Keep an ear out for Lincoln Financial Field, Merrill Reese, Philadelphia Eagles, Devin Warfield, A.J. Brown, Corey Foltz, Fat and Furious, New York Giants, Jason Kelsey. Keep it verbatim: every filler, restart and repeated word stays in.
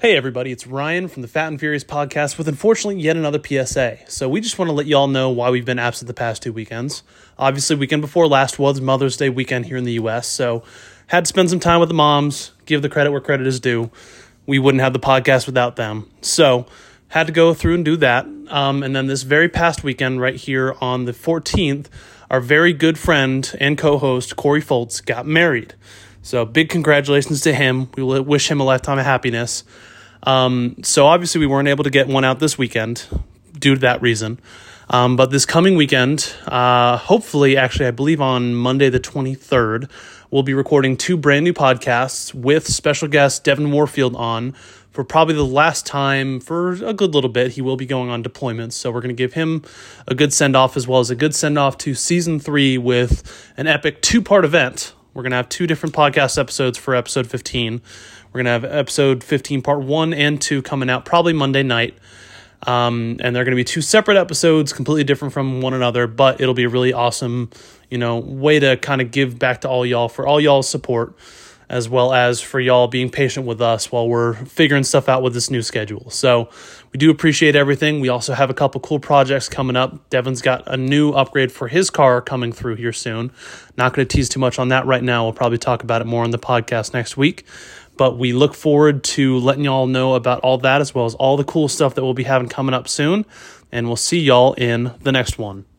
Hey everybody, it's Ryan from the Fat and Furious podcast with unfortunately yet another P S A. So we just want to let y'all know why we've been absent the past two weekends. Obviously, weekend before last was Mother's Day weekend here in the U S, so had to spend some time with the moms, give the credit where credit is due. We wouldn't have the podcast without them. So had to go through and do that. Um, and then this very past weekend right here on the fourteenth, our very good friend and co-host Corey Foltz got married. So big congratulations to him. We will wish him a lifetime of happiness. Um, so obviously we weren't able to get one out this weekend due to that reason. Um, but this coming weekend, uh, hopefully, actually, I believe on Monday the twenty-third, we'll be recording two brand new podcasts with special guest Devin Warfield on for probably the last time for a good little bit. He will be going on deployments, so we're going to give him a good send-off as well as a good send-off to season three with an epic two-part event. We're going to have two different podcast episodes for episode fifteen. We're going to have episode fifteen part one and two coming out probably Monday night. Um, and they're going to be two separate episodes, completely different from one another, but it'll be a really awesome, you know, way to kind of give back to all y'all for all y'all's support, as well as for y'all being patient with us while we're figuring stuff out with this new schedule. So we do appreciate everything. We also have a couple cool projects coming up. Devin's got a new upgrade for his car coming through here soon. Not going to tease too much on that right now. We'll probably talk about it more on the podcast next week. But we look forward to letting y'all know about all that, as well as all the cool stuff that we'll be having coming up soon. And we'll see y'all in the next one.